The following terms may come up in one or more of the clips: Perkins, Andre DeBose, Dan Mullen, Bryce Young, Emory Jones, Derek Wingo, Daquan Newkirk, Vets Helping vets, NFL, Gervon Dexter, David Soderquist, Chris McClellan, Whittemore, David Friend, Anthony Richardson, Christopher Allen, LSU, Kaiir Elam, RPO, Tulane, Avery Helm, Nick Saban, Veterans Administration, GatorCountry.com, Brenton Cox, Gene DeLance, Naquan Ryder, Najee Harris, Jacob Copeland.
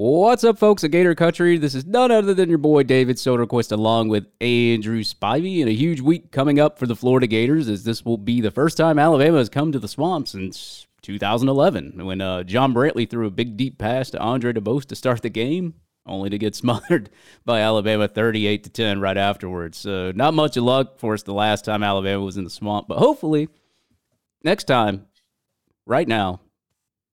What's up, folks at Gator Country? This is none other than your boy David Soderquist along with Andrew Spivey, and a huge week coming up for the Florida Gators, as this will be the first time Alabama has come to the Swamp since 2011, when John Brantley threw a big deep pass to Andre DeBose to start the game, only to get smothered by Alabama 38-10 right afterwards. So not much of luck for us the last time Alabama was in the Swamp, but hopefully next time, right now,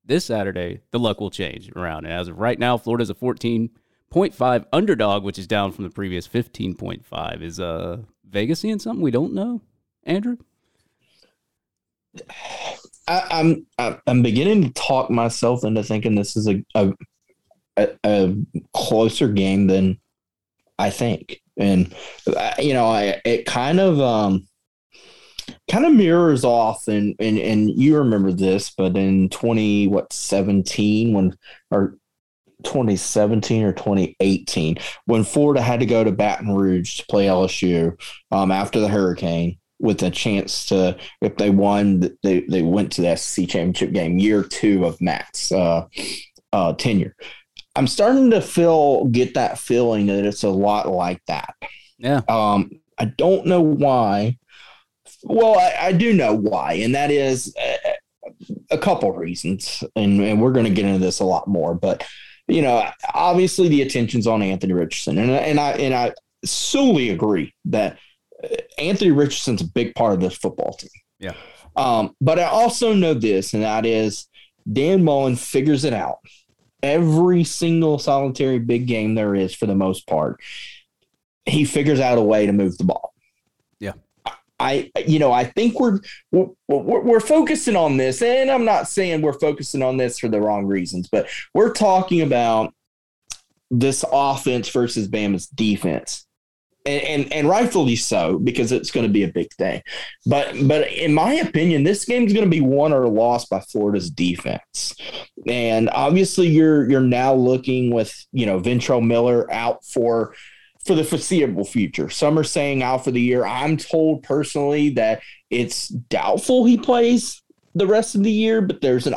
this Saturday, the luck will change around. And as of right now, Florida's a 14.5 underdog, which is down from the previous 15.5. Is Vegas seeing something we don't know, Andrew? I'm beginning to talk myself into thinking this is a closer game than I think, and it kind of mirrors off, and you remember this, but in 2017 or 2018, when Florida had to go to Baton Rouge to play LSU after the hurricane, with a chance to, if they won, they went to the SEC championship game, year two of Matt's tenure. I'm starting to get that feeling that it's a lot like that. Yeah. I don't know why. Well, I do know why, and that is a couple of reasons, and we're going to get into this a lot more. But obviously the attention's on Anthony Richardson, and I solely agree that Anthony Richardson's a big part of this football team. Yeah. But I also know this, and that is Dan Mullen figures it out every single solitary big game there is. For the most part, he figures out a way to move the ball. Yeah. I think we're focusing on this, and I'm not saying we're focusing on this for the wrong reasons, but we're talking about this offense versus Bama's defense, and rightfully so, because it's going to be a big thing. But in my opinion, this game's going to be won or lost by Florida's defense. And obviously, you're now looking with Ventrell Miller out for the foreseeable future. Some are saying out for the year. I'm told personally that it's doubtful he plays the rest of the year, but there's an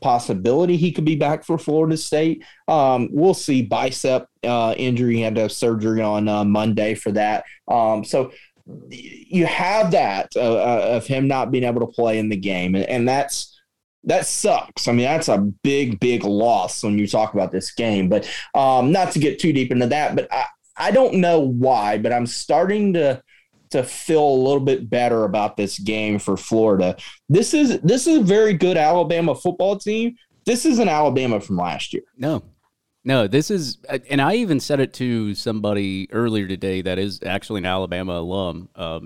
possibility he could be back for Florida State. We'll see. Bicep injury, and a surgery on Monday for that. So you have that of him not being able to play in the game, and that's. That sucks. I mean, that's a big, big loss when you talk about this game. But not to get too deep into that, but I don't know why, but I'm starting to feel a little bit better about this game for Florida. This is a very good Alabama football team. This isn't Alabama from last year. No, this is, and I even said it to somebody earlier today that is actually an Alabama alum. I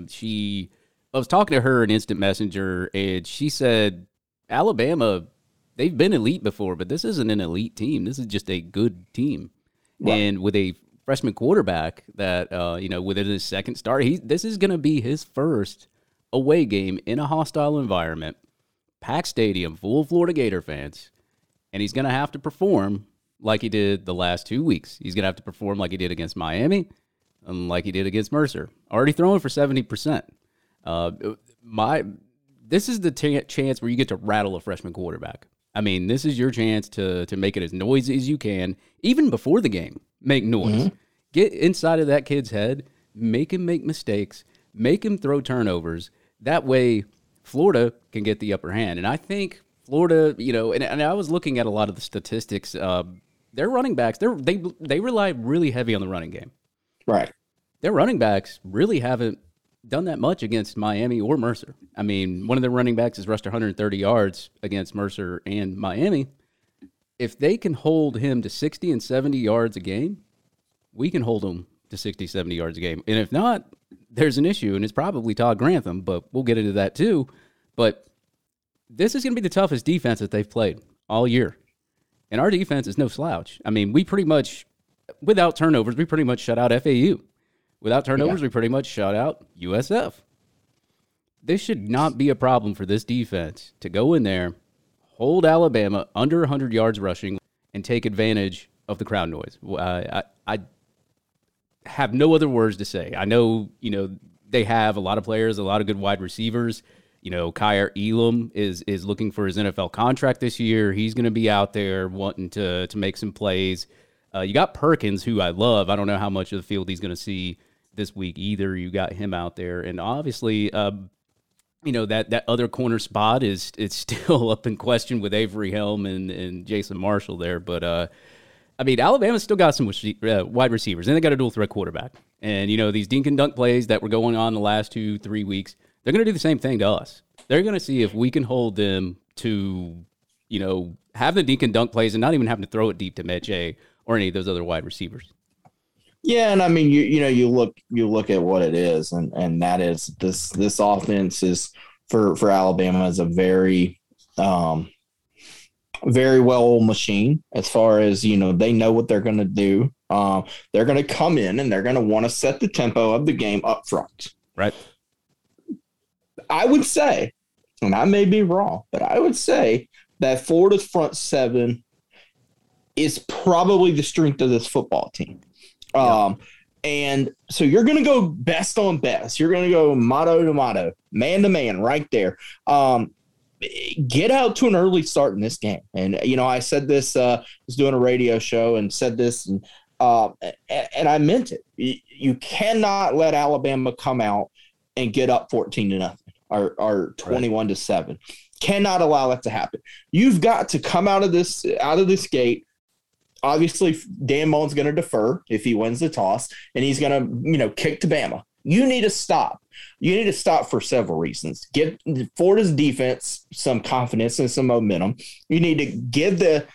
was talking to her in Instant Messenger, and she said Alabama, they've been elite before, but this isn't an elite team. This is just a good team, right? And with a freshman quarterback that, within his second start, this is going to be his first away game in a hostile environment, packed stadium, full of Florida Gator fans, and he's going to have to perform like he did the last 2 weeks. He's going to have to perform like he did against Miami and like he did against Mercer. Already throwing for 70%. This is the chance where you get to rattle a freshman quarterback. I mean, this is your chance to make it as noisy as you can, even before the game. Make noise. Mm-hmm. Get inside of that kid's head. Make him make mistakes. Make him throw turnovers. That way, Florida can get the upper hand. And I think Florida, and I was looking at a lot of the statistics. Their running backs, they rely really heavy on the running game. Right. Their running backs really haven't done that much against Miami or Mercer. I mean, one of their running backs has rushed 130 yards against Mercer and Miami. If they can hold him to 60 and 70 yards a game, we can hold him to 60, 70 yards a game. And if not, there's an issue, and it's probably Todd Grantham, but we'll get into that too. But this is going to be the toughest defense that they've played all year. And our defense is no slouch. I mean, we pretty much, without turnovers, we pretty much shut out FAU. Without turnovers, We pretty much shut out USF. This should not be a problem for this defense to go in there, hold Alabama under 100 yards rushing, and take advantage of the crowd noise. I have no other words to say. I know, they have a lot of players, a lot of good wide receivers. You know, Kaiir Elam is looking for his NFL contract this year. He's going to be out there wanting to make some plays. You got Perkins, who I love. I don't know how much of the field he's going to see this week either. You got him out there. And obviously, you know, that other corner spot it's still up in question with Avery Helm and Jason Marshall there. But, I mean, Alabama's still got some wide receivers, and they got a dual-threat quarterback. And, you know, these dink and dunk plays that were going on the last 2-3 weeks, they're going to do the same thing to us. They're going to see if we can hold them to, you know, have the dink and dunk plays and not even having to throw it deep to Meche or any of those other wide receivers. Yeah, and I mean, you know, you look at what it is, and that is this offense is for Alabama is a very very well-oiled machine as far as, you know, they know what they're going to do. They're going to come in and they're going to want to set the tempo of the game up front. Right. I would say, and I may be wrong, but I would say that Florida's front seven is probably the strength of this football team. Yeah. And so you're going to go best on best. You're going to go motto to motto, man to man right there. Get out to an early start in this game. And, you know, I said this, was doing a radio show and said this, and I meant it. You cannot let Alabama come out and get up 14-0 or 21-7. Cannot allow that to happen. You've got to come out of this gate. Obviously, Dan Mullen's going to defer if he wins the toss, and he's going to, you know, kick to Bama. You need to stop. You need to stop for several reasons. Give Florida's defense some confidence and some momentum. You need to give the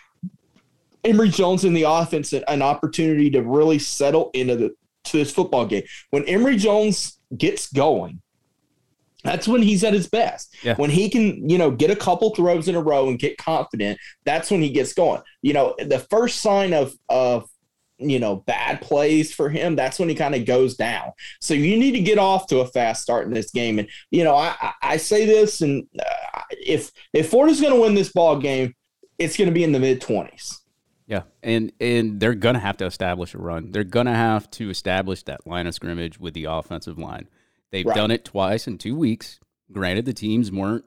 Emory Jones and the offense an opportunity to really settle into this football game. When Emory Jones gets going, that's when he's at his best. Yeah. When he can, you know, get a couple throws in a row and get confident, that's when he gets going. You know, the first sign of you know, bad plays for him, that's when he kind of goes down. So you need to get off to a fast start in this game. And, you know, I say this, and if Florida's going to win this ball game, it's going to be in the mid-20s. Yeah, and they're going to have to establish a run. They're going to have to establish that line of scrimmage with the offensive line. They've done it twice in 2 weeks. Granted, the teams weren't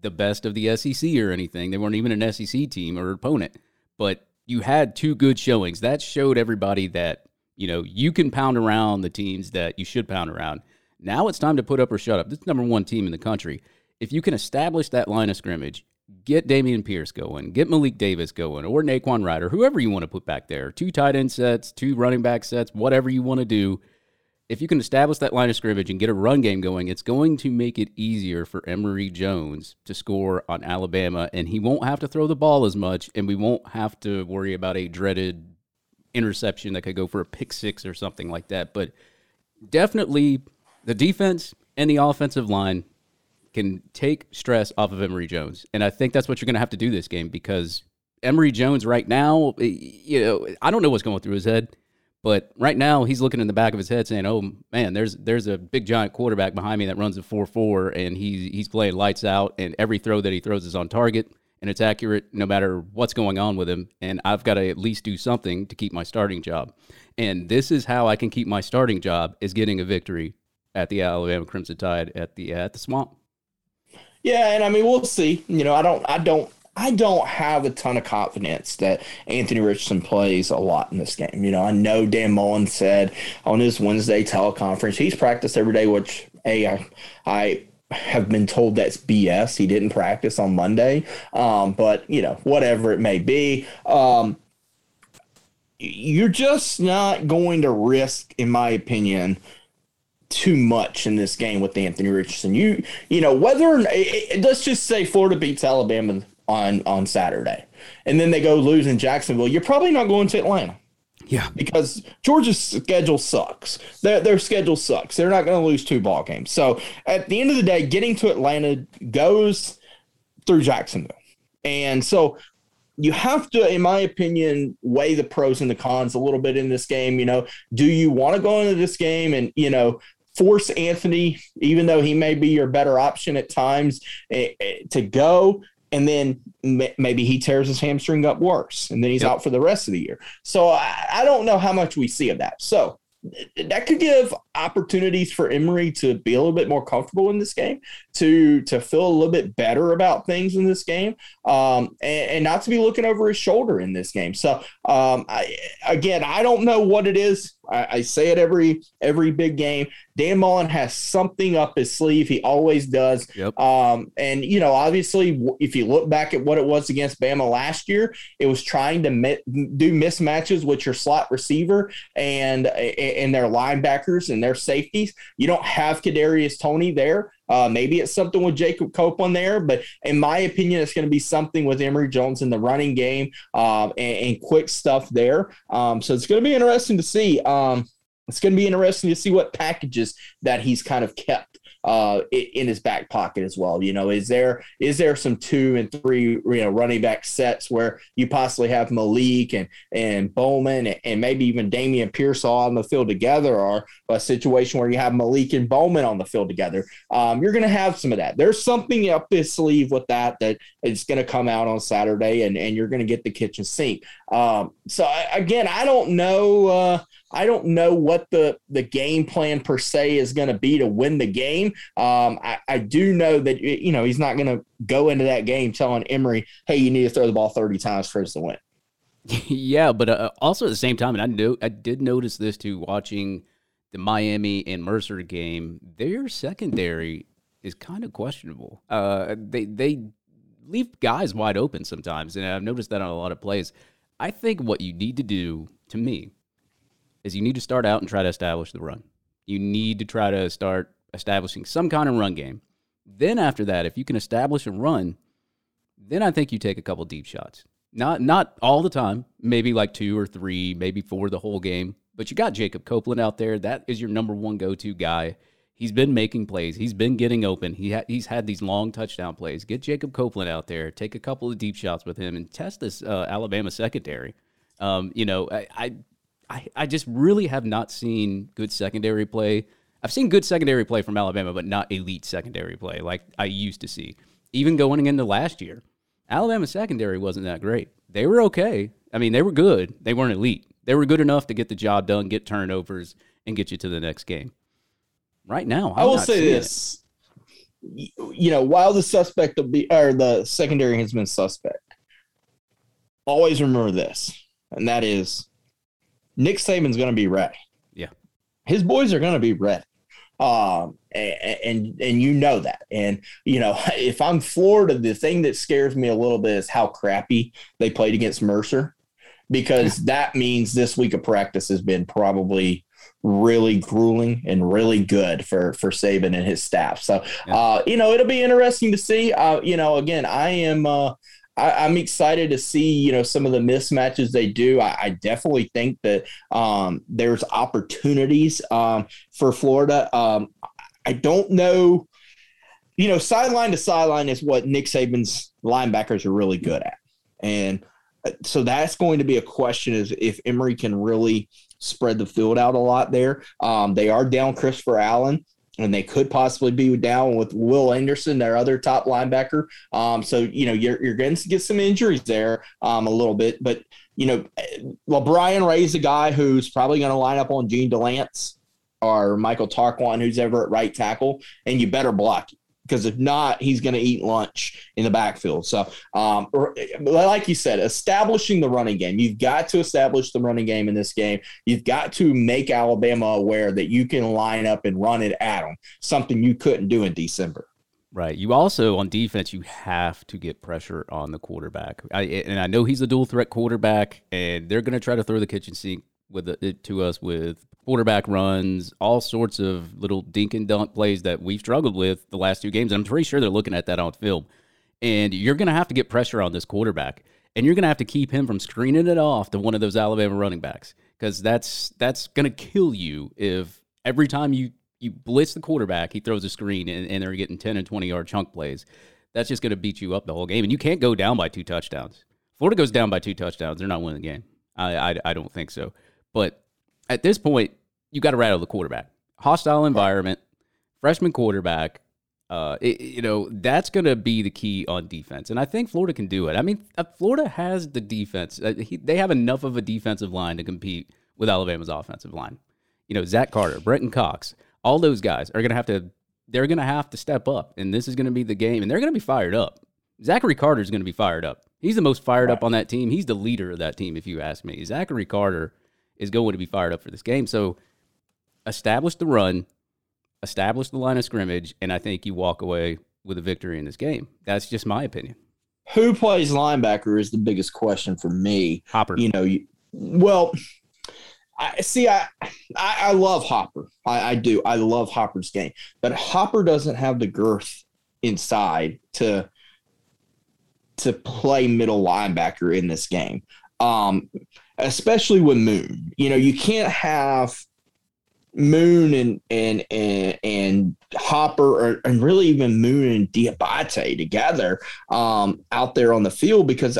the best of the SEC or anything. They weren't even an SEC team or opponent. But you had two good showings. That showed everybody that, you know, you can pound around the teams that you should pound around. Now it's time to put up or shut up. This is number one team in the country. If you can establish that line of scrimmage, get Dameon Pierce going, get Malik Davis going, or Naquan Ryder, whoever you want to put back there, 2 tight end sets, 2 running back sets, whatever you want to do. If you can establish that line of scrimmage and get a run game going, it's going to make it easier for Emory Jones to score on Alabama, and he won't have to throw the ball as much, and we won't have to worry about a dreaded interception that could go for a pick six or something like that. But definitely the defense and the offensive line can take stress off of Emory Jones, and I think that's what you're going to have to do this game, because Emory Jones right now, you know, I don't know what's going through his head. But right now, he's looking in the back of his head saying, oh, man, there's a big, giant quarterback behind me that runs a 4.4, and he's playing lights out, and every throw that he throws is on target, and it's accurate no matter what's going on with him, and I've got to at least do something to keep my starting job. And this is how I can keep my starting job, is getting a victory at the Alabama Crimson Tide at the Swamp. Yeah, and I mean, we'll see. You know, I don't have a ton of confidence that Anthony Richardson plays a lot in this game. You know, I know Dan Mullen said on his Wednesday teleconference, he's practiced every day, which, hey, I have been told that's BS. He didn't practice on Monday. But, you know, whatever it may be, you're just not going to risk, in my opinion, too much in this game with Anthony Richardson. You know, whether – let's just say Florida beats Alabama – on Saturday, and then they go lose in Jacksonville, you're probably not going to Atlanta. Yeah. Because Georgia's schedule sucks. Their schedule sucks. They're not going to lose 2 ball games. So at the end of the day, getting to Atlanta goes through Jacksonville. And so you have to, in my opinion, weigh the pros and the cons a little bit in this game. You know, do you want to go into this game and, you know, force Anthony, even though he may be your better option at times, to go? And then maybe he tears his hamstring up worse, and then he's out for the rest of the year. So I don't know how much we see of that. So that could give opportunities for Emory to be a little bit more comfortable in this game, to feel a little bit better about things in this game, and not to be looking over his shoulder in this game. So, I don't know what it is. I say it every big game. Dan Mullen has something up his sleeve. He always does. Yep. Obviously, if you look back at what it was against Bama last year, it was trying to do mismatches with your slot receiver and their linebackers and their safeties. You don't have Kadarius Toney there. Maybe it's something with Jacob Copeland there, but in my opinion, it's going to be something with Emory Jones in the running game and quick stuff there. So it's going to be interesting to see. It's going to be interesting to see what packages that he's kind of kept in his back pocket as well. You know, is there some 2 and 3 running back sets where you possibly have Malik and Bowman and maybe even Dameon Pierce all on the field together, or a situation where you have Malik and Bowman on the field together? You're going to have some of that. There's something up his sleeve with that is going to come out on Saturday, and you're going to get the kitchen sink. I don't know. I don't know what the game plan per se is going to be to win the game. I do know that, he's not going to go into that game telling Emory, hey, you need to throw the ball 30 times for us to win. Yeah, but also at the same time, and I did notice this too, watching the Miami and Mercer game, their secondary is kind of questionable. They leave guys wide open sometimes, and I've noticed that on a lot of plays. I think what you need to do, to me, is you need to start out and try to establish the run. You need to try to start establishing some kind of run game. Then after that, if you can establish a run, then I think you take a couple deep shots. Not all the time, maybe like 2 or 3, maybe 4 the whole game. But you got Jacob Copeland out there. That is your number one go-to guy. He's been making plays. He's been getting open. He's had these long touchdown plays. Get Jacob Copeland out there. Take a couple of deep shots with him and test this Alabama secondary. I just really have not seen good secondary play. I've seen good secondary play from Alabama, but not elite secondary play like I used to see. Even going into last year, Alabama secondary wasn't that great. They were okay. I mean, they were good. They weren't elite. They were good enough to get the job done, get turnovers, and get you to the next game. Right now, I will say this. While the suspect will be, or the secondary has been suspect, always remember this, and that is, Nick Saban's going to be ready. Yeah. His boys are going to be ready. And you know that. And, if I'm Florida, the thing that scares me a little bit is how crappy they played against Mercer, because that means this week of practice has been probably really grueling and really good for Saban and his staff. So, it'll be interesting to see. I'm excited to see, some of the mismatches they do. I definitely think that there's opportunities for Florida. I don't know, sideline to sideline is what Nick Saban's linebackers are really good at. And so that's going to be a question, is if Emory can really spread the field out a lot there. They are down Christopher Allen, and they could possibly be down with Will Anderson, their other top linebacker. You're going to get some injuries there a little bit. But, LeBrian Ray's a guy who's probably going to line up on Gene DeLance or Michael Tarquin, who's ever at right tackle, and you better block it, because if not, he's going to eat lunch in the backfield. So, like you said, establishing the running game. You've got to establish the running game in this game. You've got to make Alabama aware that you can line up and run it at them, something you couldn't do in December. Right. You also, on defense, you have to get pressure on the quarterback. And I know he's a dual-threat quarterback, and they're going to try to throw the kitchen sink to us with quarterback runs, all sorts of little dink and dunk plays that we've struggled with the last 2 games. And I'm pretty sure they're looking at that on film. And you're going to have to get pressure on this quarterback, and you're going to have to keep him from screening it off to one of those Alabama running backs, because that's going to kill you if every time you blitz the quarterback, he throws a screen and they're getting 10 and 20-yard chunk plays. That's just going to beat you up the whole game. And you can't go down by 2 touchdowns. Florida goes down by 2 touchdowns, they're not winning the game. I don't think so. But at this point, you got to rattle the quarterback. Hostile environment, freshman quarterback, that's going to be the key on defense. And I think Florida can do it. I mean, Florida has the defense. They have enough of a defensive line to compete with Alabama's offensive line. you know, Zach Carter, Brenton Cox, all those guys are going to have to, they're going to have to step up, and this is going to be the game, and they're going to be fired up. Zachary Carter is going to be fired up. He's the most fired up on that team. He's the leader of that team, if you ask me. Zachary Carter is going to be fired up for this game. So establish the run, establish the line of scrimmage, and I think you walk away with a victory in this game. That's just my opinion. Who plays linebacker is the biggest question for me. Hopper. You know, I love Hopper. I do. I love Hopper's game. But Hopper doesn't have the girth inside to play middle linebacker in this game, especially with Moon. You know, you can't have Moon and Hopper and really even Moon and Diabate together out there on the field, because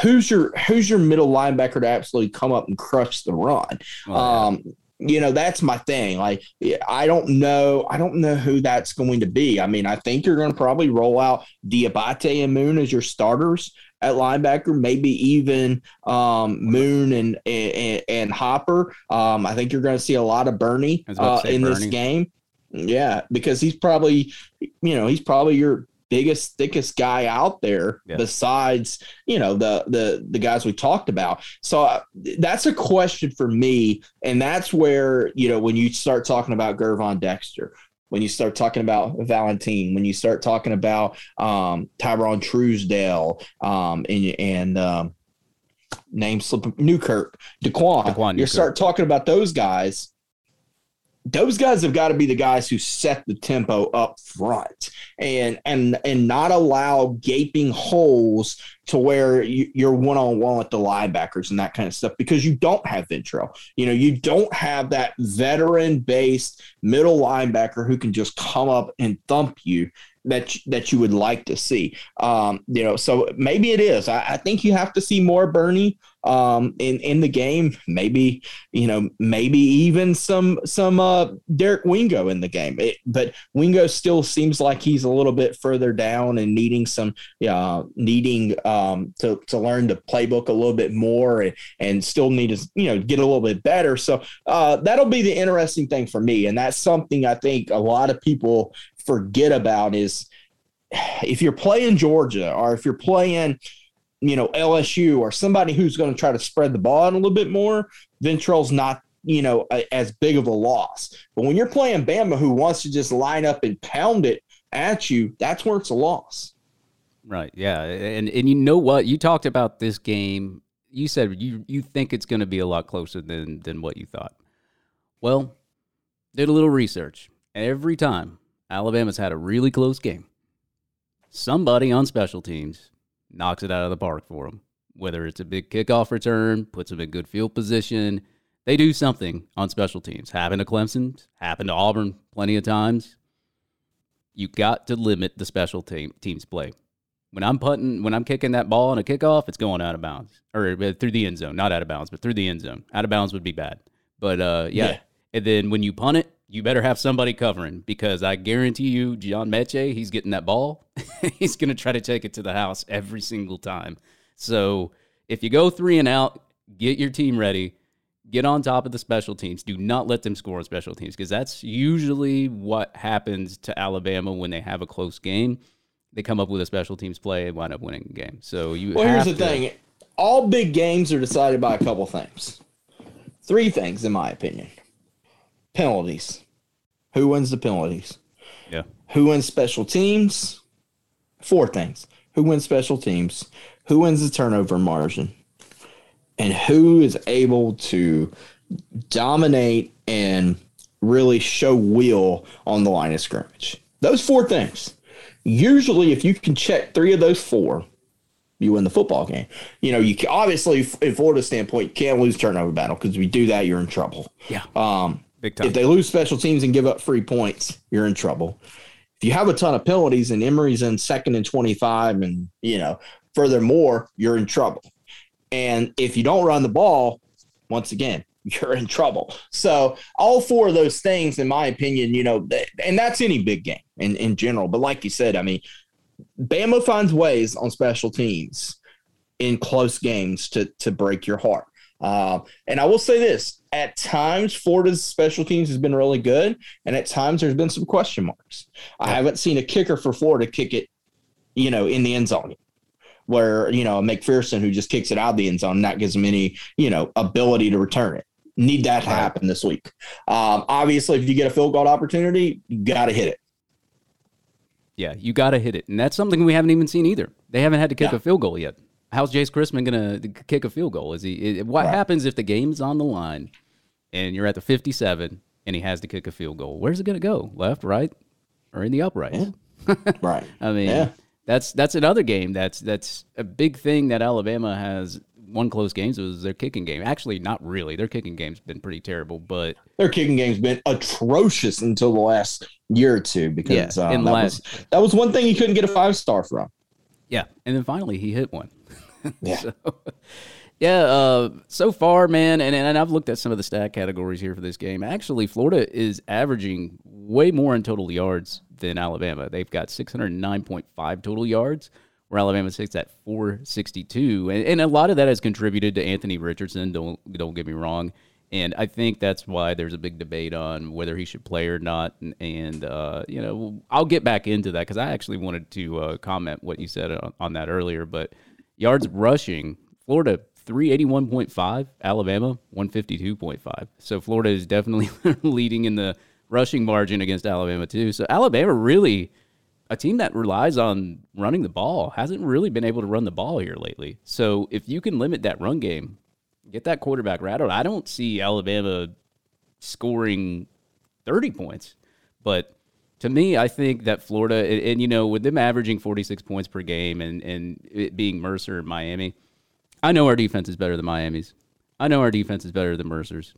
who's your middle linebacker to absolutely come up and crush the run? You know, that's my thing. Like, I don't know who that's going to be. I mean, I think you're going to probably roll out Diabate and Moon as your starters at linebacker, maybe even Moon and Hopper. I think you're going to see a lot of Burney in this game. Yeah, because he's probably your biggest, thickest guy out there, besides, you know, the guys we talked about. So that's a question for me, and that's where, you know, when you start talking about Gervon Dexter, when you start talking about Valentine, when you start talking about Tyron Truesdale, Newkirk, Daquan Newkirk. You start talking about those guys. Those guys have got to be the guys who set the tempo up front and not allow gaping holes to where you're one-on-one with the linebackers and that kind of stuff, because you don't have Ventrell. You know, you don't have that veteran-based middle linebacker who can just come up and thump you that you would like to see. You know, so maybe it is. I think you have to see more Burney in the game, maybe even some Derek Wingo in the game, but Wingo still seems like he's a little bit further down and needing to learn the playbook a little bit more and still need to, you know, get a little bit better. So that'll be the interesting thing for me. And that's something I think a lot of people forget about, is if you're playing Georgia or if you're playing, you know, LSU or somebody who's going to try to spread the ball out a little bit more, Ventrell's not, you know, as big of a loss. But when you're playing Bama, who wants to just line up and pound it at you, that's where it's a loss. Right, yeah. And you know what? You talked about this game. You said you think it's going to be a lot closer than what you thought. Well, did a little research. Every time Alabama's had a really close game, somebody on special teams knocks it out of the park for them, whether it's a big kickoff return, puts them in good field position. They do something on special teams. Happened to Clemson, happened to Auburn plenty of times. You got to limit the special teams play. When I'm punting, when I'm kicking that ball on a kickoff, it's going out of bounds, or through the end zone. Not out of bounds, but through the end zone. Out of bounds would be bad. But, yeah. And then when you punt it, you better have somebody covering, because I guarantee you, Gian Meche, he's getting that ball. He's going to try to take it to the house every single time. So if you go 3 and out, get your team ready. Get on top of the special teams. Do not let them score on special teams, because that's usually what happens to Alabama when they have a close game. They come up with a special teams play and wind up winning the game. So here's the thing. All big games are decided by a couple things. Three things, in my opinion. Penalties. Who wins the penalties? Yeah. Who wins special teams? Four things. Who wins special teams? Who wins the turnover margin? And who is able to dominate and really show will on the line of scrimmage? Those four things. Usually, if you can check three of those four, you win the football game. You know, you can, obviously, in Florida's standpoint, you can't lose turnover battle, because if you do that, you're in trouble. Yeah. If they lose special teams and give up free points, you're in trouble. If you have a ton of penalties and Emory's in 2nd and 25, and, you know, furthermore, you're in trouble. And if you don't run the ball, once again, you're in trouble. So all four of those things, in my opinion, you know, and that's any big game in general. But like you said, I mean, Bama finds ways on special teams in close games to break your heart. And I will say this, at times Florida's special teams has been really good, and at times there's been some question marks. I haven't seen a kicker for Florida kick it, you know, in the end zone, where, you know, McPherson, who just kicks it out of the end zone, not gives him any, you know, ability to return it. Need that to happen this week. Obviously, if you get a field goal opportunity, you got to hit it. Yeah, you got to hit it. And that's something we haven't even seen either. They haven't had to kick a field goal yet. How's Jace Chrisman going to kick a field goal? What happens if the game's on the line and you're at the 57 and he has to kick a field goal? Where's it going to go? Left, right, or in the upright? Yeah. Right. I mean, that's another game. That's a big thing that Alabama has. One close games was their kicking game. Actually, not really. Their kicking game's been pretty terrible, but their kicking game's been atrocious until the last year or two, because that was one thing he couldn't get a 5-star from. Yeah, and then finally he hit one. Yeah. So far, man, and I've looked at some of the stat categories here for this game. Actually, Florida is averaging way more in total yards than Alabama. They've got 609.5 total yards. Where Alabama sits at 462, and a lot of that has contributed to Anthony Richardson. Don't get me wrong, and I think that's why there's a big debate on whether he should play or not. And you know, I'll get back into that because I actually wanted to comment what you said on that earlier. But yards rushing, Florida 381.5, Alabama 152.5. So Florida is definitely leading in the rushing margin against Alabama too. So Alabama really. A team that relies on running the ball hasn't really been able to run the ball here lately. So if you can limit that run game, get that quarterback rattled, I don't see Alabama scoring 30 points. But to me, I think that Florida, and you know, with them averaging 46 points per game and it being Mercer and Miami, I know our defense is better than Miami's. I know our defense is better than Mercer's.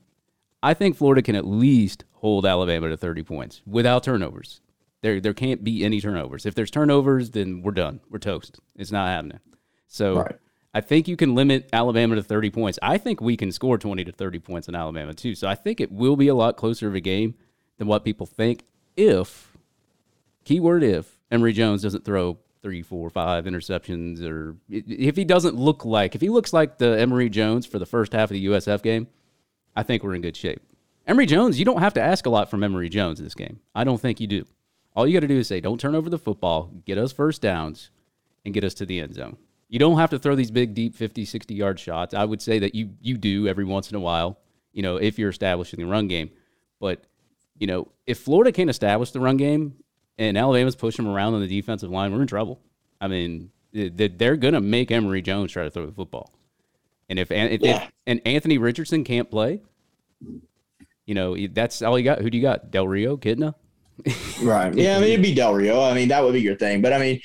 I think Florida can at least hold Alabama to 30 points without turnovers. There can't be any turnovers. If there's turnovers, then we're done. We're toast. It's not happening. So right. I think you can limit Alabama to 30 points. I think we can score 20 to 30 points in Alabama too. So I think it will be a lot closer of a game than what people think if, keyword if, Emory Jones doesn't throw 3, 4, 5 interceptions, or if he doesn't look like, if he looks like the Emory Jones for the first half of the USF game, I think we're in good shape. Emory Jones, you don't have to ask a lot from Emory Jones this game. I don't think you do. All you got to do is say, don't turn over the football, get us first downs, and get us to the end zone. You don't have to throw these big, deep 50, 60-yard shots. I would say that you do every once in a while, you know, if you're establishing the run game. But, you know, if Florida can't establish the run game and Alabama's pushing them around on the defensive line, we're in trouble. I mean, they're going to make Emory Jones try to throw the football. And if Anthony Richardson can't play, you know, that's all you got. Who do you got? Del Rio, Kidna? Right. Yeah, I mean, it'd be Del Rio. I mean, that would be your thing. But I mean,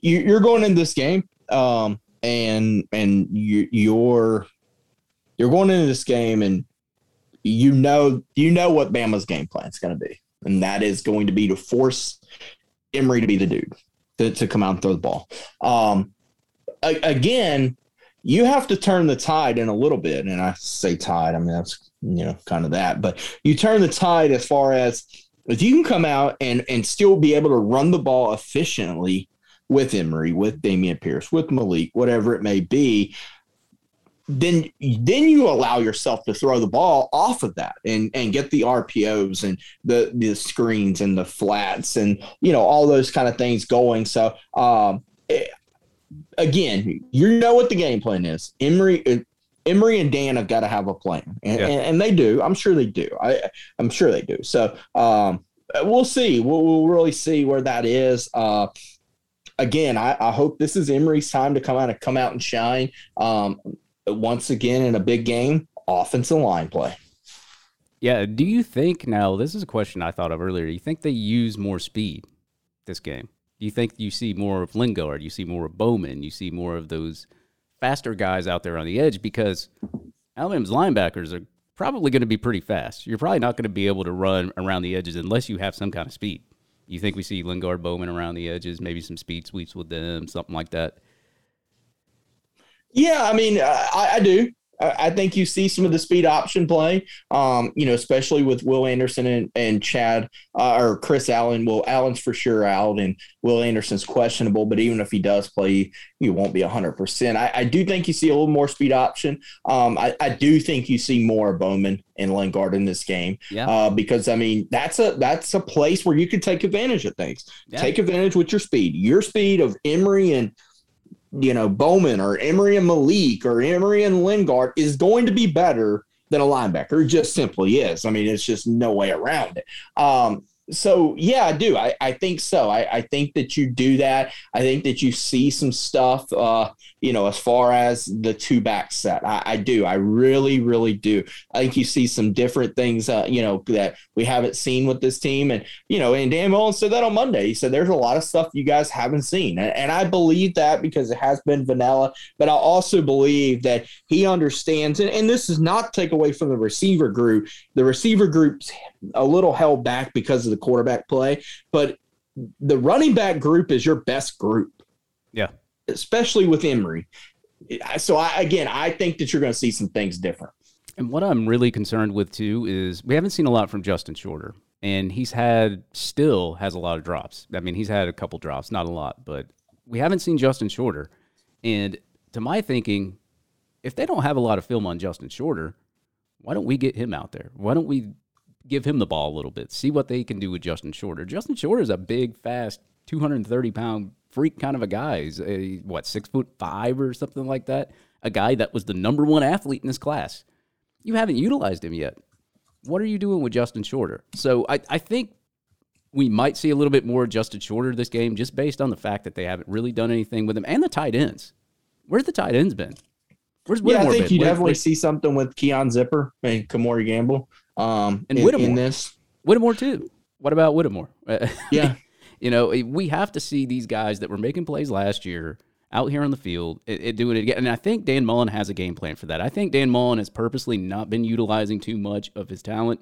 you're going into this game, and you're going into this game, and you know what Bama's game plan is going to be, and that is going to be to force Emory to be the dude to come out and throw the ball. Again, you have to turn the tide in a little bit, and I say tide. I mean, that's, you know, kind of that, but you turn the tide as far as. If you can come out and still be able to run the ball efficiently with Emory, with Dameon Pierce, with Malik, whatever it may be, then you allow yourself to throw the ball off of that and get the RPOs and the screens and the flats and, you know, all those kind of things going. So, again, you know what the game plan is. Emory and Dan have got to have a plan, and they do. I'm sure they do. I'm sure they do. So we'll see. We'll really see where that is. Again, I hope this is Emory's time to come out and shine once again in a big game, offensive line play. Yeah. Do you think now? This is a question I thought of earlier. Do you think they use more speed this game? Do you think you see more of Lingard? You see more of Bowman? You see more of those faster guys out there on the edge, because Alabama's linebackers are probably going to be pretty fast. You're probably not going to be able to run around the edges unless you have some kind of speed. You think we see Lingard, Bowman around the edges, maybe some speed sweeps with them, something like that? Yeah, I mean, I do. I think you see some of the speed option play, especially with Will Anderson and Chad or Chris Allen. Well, Allen's for sure out and Will Anderson's questionable, but even if he does play, you won't be 100%. I do think you see a little more speed option. I do think you see more Bowman and Lingard in this game because, I mean, that's a place where you can take advantage of things. Yeah. Take advantage with your speed of Emory and Bowman or Emory and Malik or Emory and Lingard is going to be better than a linebacker. It just simply is. I mean, it's just no way around it. So, yeah, I do. I think so. I think that you do that. I think that you see some stuff, as far as the two-back set. I do. I really, really do. I think you see some different things, that we haven't seen with this team. And, and Dan Mullen said that on Monday. He said there's a lot of stuff you guys haven't seen. And I believe that because it has been vanilla. But I also believe that he understands, and this is not to take away from the receiver group. The receiver group's a little held back because of the quarterback play, but the running back group is your best group. Yeah. Especially with Emory. So I think that you're going to see some things different. And what I'm really concerned with too, is we haven't seen a lot from Justin Shorter, and still has a lot of drops. I mean, he's had a couple drops, not a lot, but we haven't seen Justin Shorter. And to my thinking, if they don't have a lot of film on Justin Shorter, why don't we get him out there? Why don't we give him the ball a little bit, see what they can do with Justin Shorter. Justin Shorter is a big, fast, 230-pound freak kind of a guy. He's 6'5" or something like that. A guy that was the number one athlete in his class. You haven't utilized him yet. What are you doing with Justin Shorter? So I think we might see a little bit more Justin Shorter this game just based on the fact that they haven't really done anything with him. And the tight ends. Where's the tight ends been? Where's Whittemore been? I think you definitely see something with Keon Zipper and Kamori Gamble. And Whittemore too. What about Whittemore? Yeah. We have to see these guys that were making plays last year out here on the field doing it again. And I think Dan Mullen has a game plan for that. I think Dan Mullen has purposely not been utilizing too much of his talent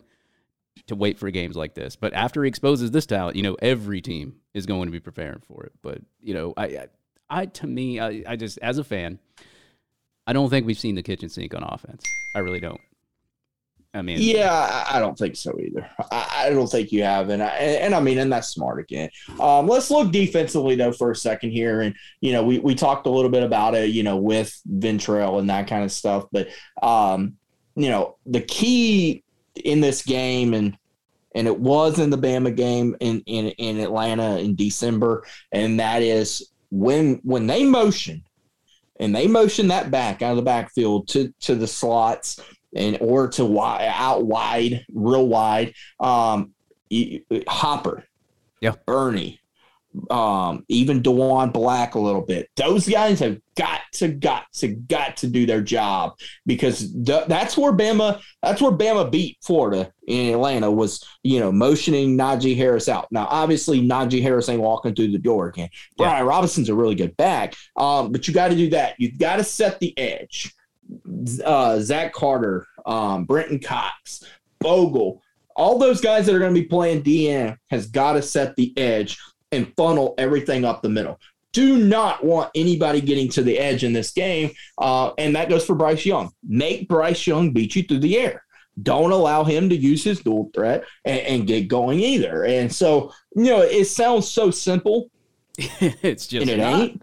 to wait for games like this. But after he exposes this talent, every team is going to be preparing for it. But, I just, as a fan, I don't think we've seen the kitchen sink on offense. I really don't. I don't think so either. I don't think you have. And that's smart again. Let's look defensively, though, for a second here. And, we talked a little bit about it, with Ventrell and that kind of stuff. But, the key in this game and it was in the Bama game in Atlanta in December. And that is when they motion that back out of the backfield to the slots or to wide, out wide, real wide, Hopper, Burney, even DeJuan Black a little bit. Those guys have got to do their job because that's where Bama beat Florida in Atlanta was, motioning Najee Harris out. Now, obviously, Najee Harris ain't walking through the door again. Yeah. Brian Robinson's a really good back, but you got to do that. You've got to set the edge. Zach Carter, Brenton Cox, Bogle, all those guys that are going to be playing DN has got to set the edge and funnel everything up the middle. Do not want anybody getting to the edge in this game, and that goes for Bryce Young. Make Bryce Young beat you through the air. Don't allow him to use his dual threat and get going either. And so, it sounds so simple. It's just ain't.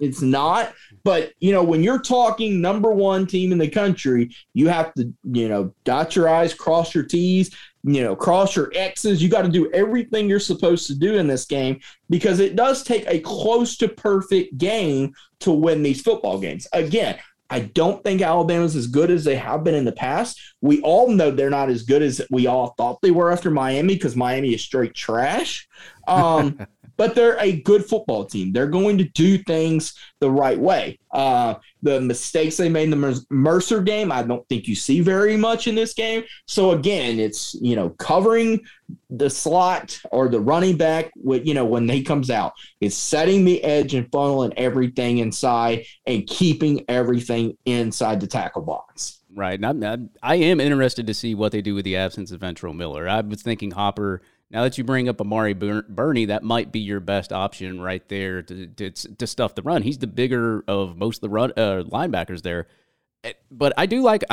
It's not. But, when you're talking number one team in the country, you have to, dot your I's, cross your T's, cross your X's. You got to do everything you're supposed to do in this game because it does take a close to perfect game to win these football games. Again, I don't think Alabama's as good as they have been in the past. We all know they're not as good as we all thought they were after Miami because Miami is straight trash. But they're a good football team. They're going to do things the right way. The mistakes they made in the Mercer game, I don't think you see very much in this game. So, again, it's, covering the slot or the running back with, when he comes out. It's setting the edge and funneling everything inside and keeping everything inside the tackle box. Right. And I am interested to see what they do with the absence of Ventrell Miller. I was thinking Hopper. Now that you bring up Amari Burney, that might be your best option right there to stuff the run. He's the bigger of most of the linebackers there. But I do like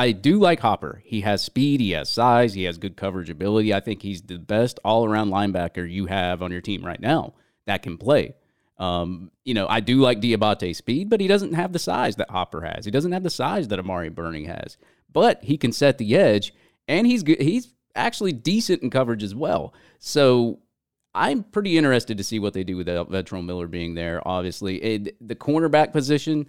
Hopper. He has speed, he has size, he has good coverage ability. I think he's the best all-around linebacker you have on your team right now that can play. I do like Diabate's speed, but he doesn't have the size that Hopper has. He doesn't have the size that Amari Burney has. But he can set the edge, and he's good. He's actually decent in coverage as well. So I'm pretty interested to see what they do with Ventrell Miller being there, obviously. The cornerback position,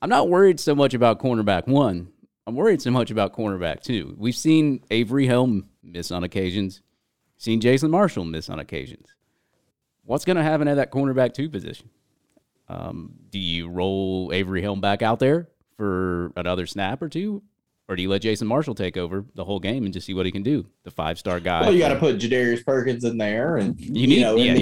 I'm not worried so much about cornerback one. I'm worried so much about cornerback two. We've seen Avery Helm miss on occasions. Seen Jason Marshall miss on occasions. What's going to happen at that cornerback two position? Do you roll Avery Helm back out there for another snap or two? Or do you let Jason Marshall take over the whole game and just see what he can do? The five-star guy. Well, you got to put Jadarius Perkins in there, and you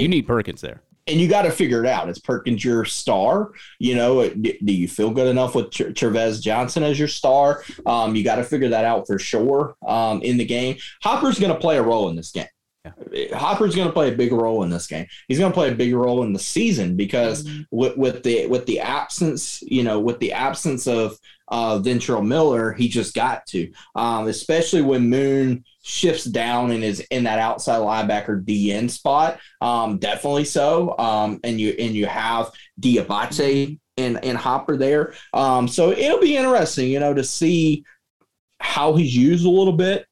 need Perkins there, and you got to figure it out. Is Perkins your star? Do you feel good enough with Trevez Johnson as your star? You got to figure that out for sure. In the game, Hopper's going to play a role in this game. Yeah. Hopper's going to play a big role in this game. He's going to play a big role in the season because with the absence of Ventrell Miller, he just got to, especially when Moon shifts down and is in that outside linebacker DN spot. Definitely so. And you have Diabate and Hopper there. So it'll be interesting, to see how he's used a little bit.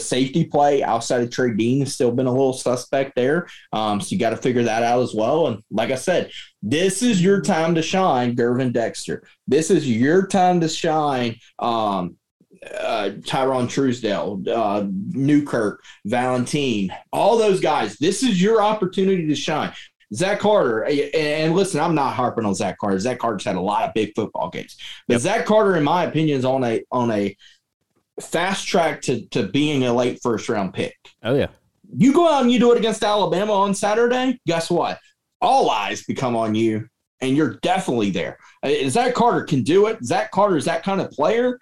Safety play outside of Trey Dean has still been a little suspect there. So you got to figure that out as well. And like I said, this is your time to shine, Gervon Dexter. This is your time to shine, Tyron Truesdale, Newkirk, Valentine, all those guys. This is your opportunity to shine. Zach Carter, and listen, I'm not harping on Zach Carter. Zach Carter's had a lot of big football games. But yep. Zach Carter, in my opinion, is on a fast track to being a late first-round pick. Oh, yeah. You go out and you do it against Alabama on Saturday, guess what? All eyes become on you, and you're definitely there. Zach Carter can do it. Zach Carter is that kind of player.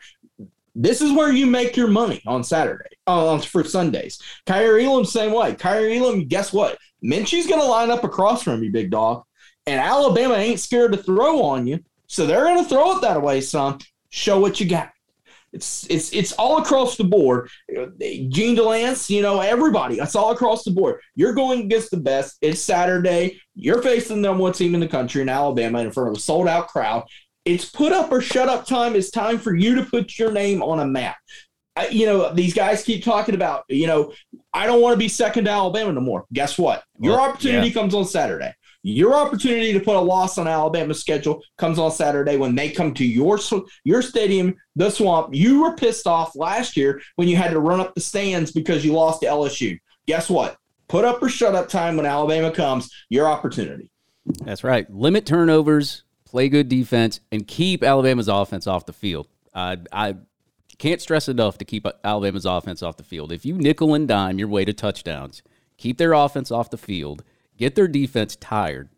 This is where you make your money on Saturday, for Sundays. Kaiir Elam, same way. Kaiir Elam, guess what? Minshew's going to line up across from you, big dog. And Alabama ain't scared to throw on you, so they're going to throw it that way some. Show what you got. It's all across the board. Gene DeLance, everybody. It's all across the board. You're going against the best. It's Saturday. You're facing the number one team in the country in Alabama in front of a sold-out crowd. It's put up or shut up time. It's time for you to put your name on a map. These guys keep talking about, I don't want to be second to Alabama no more. Guess what? Your opportunity comes on Saturday. Your opportunity to put a loss on Alabama's schedule comes on Saturday when they come to your stadium, the Swamp. You were pissed off last year when you had to run up the stands because you lost to LSU. Guess what? Put up or shut up time when Alabama comes. Your opportunity. That's right. Limit turnovers, play good defense, and keep Alabama's offense off the field. I can't stress enough to keep Alabama's offense off the field. If you nickel and dime your way to touchdowns, keep their offense off the field, get their defense tired.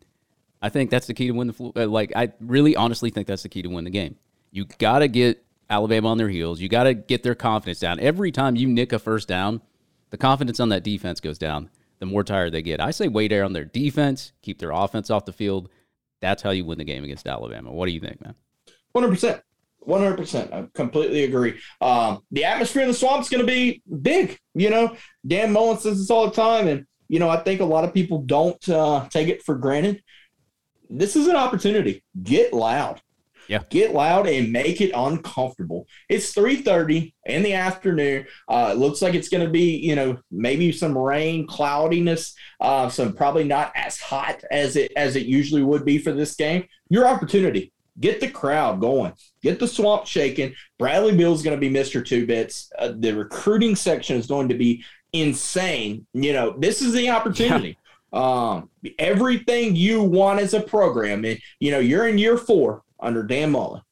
I think that's the key to win I really honestly think that's the key to win the game. You got to get Alabama on their heels. You got to get their confidence down. Every time you nick a first down, the confidence on that defense goes down. The more tired they get. I say wait there on their defense, keep their offense off the field. That's how you win the game against Alabama. What do you think, man? 100%. 100%. I completely agree. The atmosphere in the Swamp is going to be big. Dan Mullen says this all the time, and I think a lot of people don't take it for granted. This is an opportunity. Get loud. Yeah. Get loud and make it uncomfortable. It's 3:30 in the afternoon. It looks like it's going to be, maybe some rain, cloudiness, some probably not as hot as it usually would be for this game. Your opportunity. Get the crowd going. Get the Swamp shaking. Bradley Beal's going to be Mr. Two Bits. The recruiting section is going to be insane. This is the opportunity. Yeah. Everything you want as a program. And, you're in year four under Dan Mullen.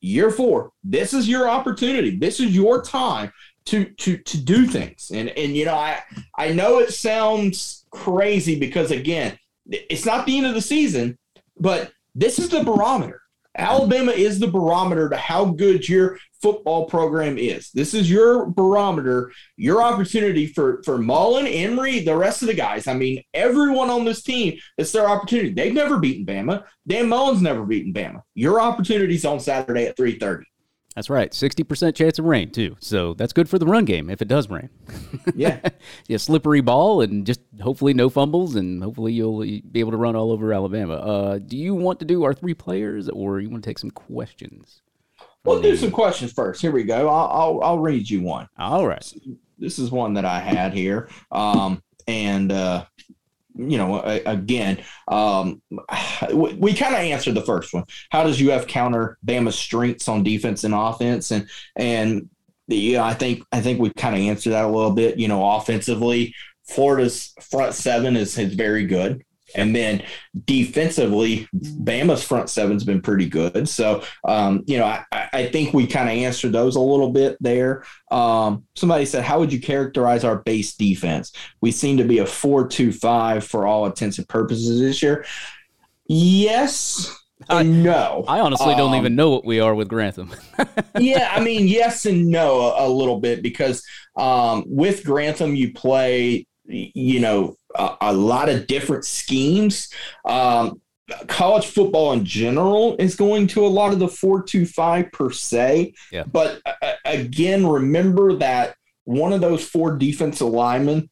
Year four. This is your opportunity. This is your time to do things. And I know it sounds crazy because, again, it's not the end of the season, but – this is the barometer. Alabama is the barometer to how good your football program is. This is your barometer, your opportunity for Mullen, Emory, the rest of the guys. I mean, everyone on this team, it's their opportunity. They've never beaten Bama. Dan Mullen's never beaten Bama. Your opportunity's on Saturday at 3:30. That's right. 60% chance of rain, too. So that's good for the run game if it does rain. Yeah. Yeah, slippery ball and just hopefully no fumbles, and hopefully you'll be able to run all over Alabama. Do you want to do our three players, or you want to take some questions? We'll do some questions first. Here we go. I'll read you one. All right. This is one that I had here. We kind of answered the first one. How does UF counter Bama's strengths on defense and offense? I think we kind of answered that a little bit. You know, offensively, Florida's front seven is very good. And then defensively, Bama's front seven's been pretty good. So, I think we kind of answered those a little bit there. Somebody said, how would you characterize our base defense? We seem to be a 4-2-5 for all intents and purposes this year. Yes. No. I honestly don't even know what we are with Grantham. Yeah, I mean, yes and no a little bit, because with Grantham, you play, a lot of different schemes. College football in general is going to a lot of the 4-2-5 per se. Yeah. But again, remember that one of those four defensive linemen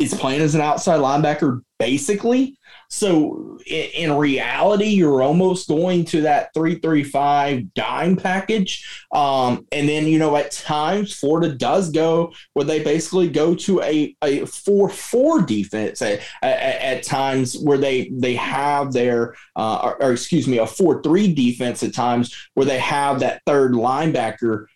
is playing as an outside linebacker, basically. So in reality, you're almost going to that 3-3-5 dime package. And then, at times Florida does go where they basically go to a 4-4 defense at times, where they have their a 4-3 defense at times, where they have that third linebacker,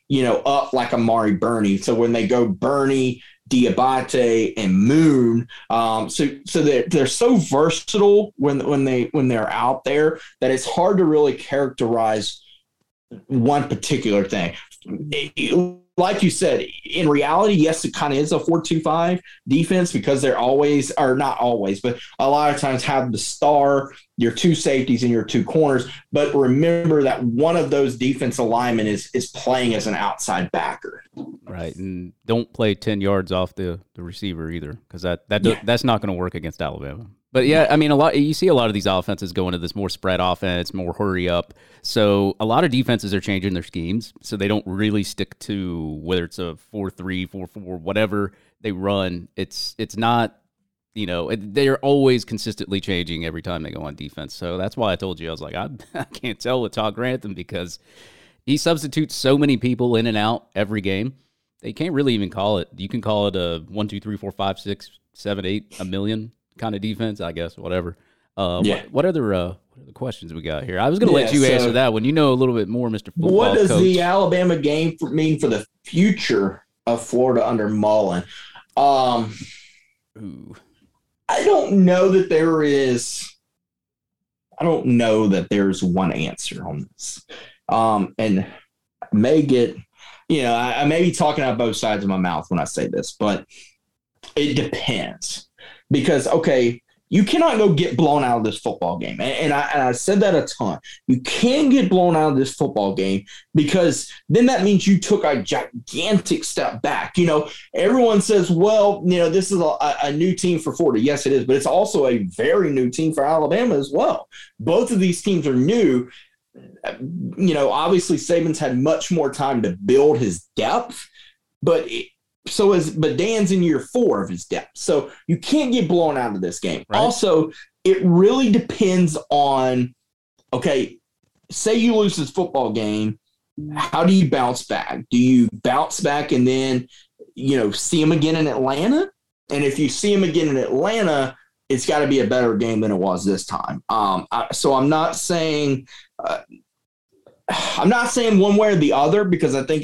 up like Amari Burney. So when they go Burney, Diabate, and Moon, so they're so versatile when they're out there that it's hard to really characterize one particular thing. Like you said, in reality, yes, it kind of is a 4-2-5 defense, because they're always, or not always, but a lot of times have the star, your two safeties, and your two corners. But remember that one of those defensive linemen is playing as an outside backer. Right, and don't play 10 yards off the receiver either, because that's not going to work against Alabama. But yeah, I mean, you see a lot of these offenses going to this more spread offense, more hurry up. So a lot of defenses are changing their schemes, so they don't really stick to whether it's a 4-3, 4-4, whatever they run. It's not, they're always consistently changing every time they go on defense. So that's why I told you, I was like, I can't tell with Todd Grantham, because he substitutes so many people in and out every game. They can't really even call it. You can call it a 1, 2, 3, 4, 5, 6, 7, 8, a million kind of defense, I guess, whatever. What other questions we got here? I was going to let you answer that one. You know a little bit more, Mr. Football What does coach. The Alabama game mean for the future of Florida under Mullen? I don't know that there is. I don't know that there's one answer on this, and I may get, I may be talking out both sides of my mouth when I say this, but it depends. Because, okay, you cannot go get blown out of this football game. And I said that a ton. You can get blown out of this football game, because then that means you took a gigantic step back. Everyone says, well, this is a new team for Florida. Yes, it is. But it's also a very new team for Alabama as well. Both of these teams are new. Obviously Saban's had much more time to build his depth. But Dan's in year 4 of his depth. So you can't get blown out of this game. Right. Also, it really depends on, okay, say you lose this football game, how do you bounce back? Do you bounce back and then, see him again in Atlanta? And if you see him again in Atlanta, it's got to be a better game than it was this time. So I'm not saying I'm not saying one way or the other, because I think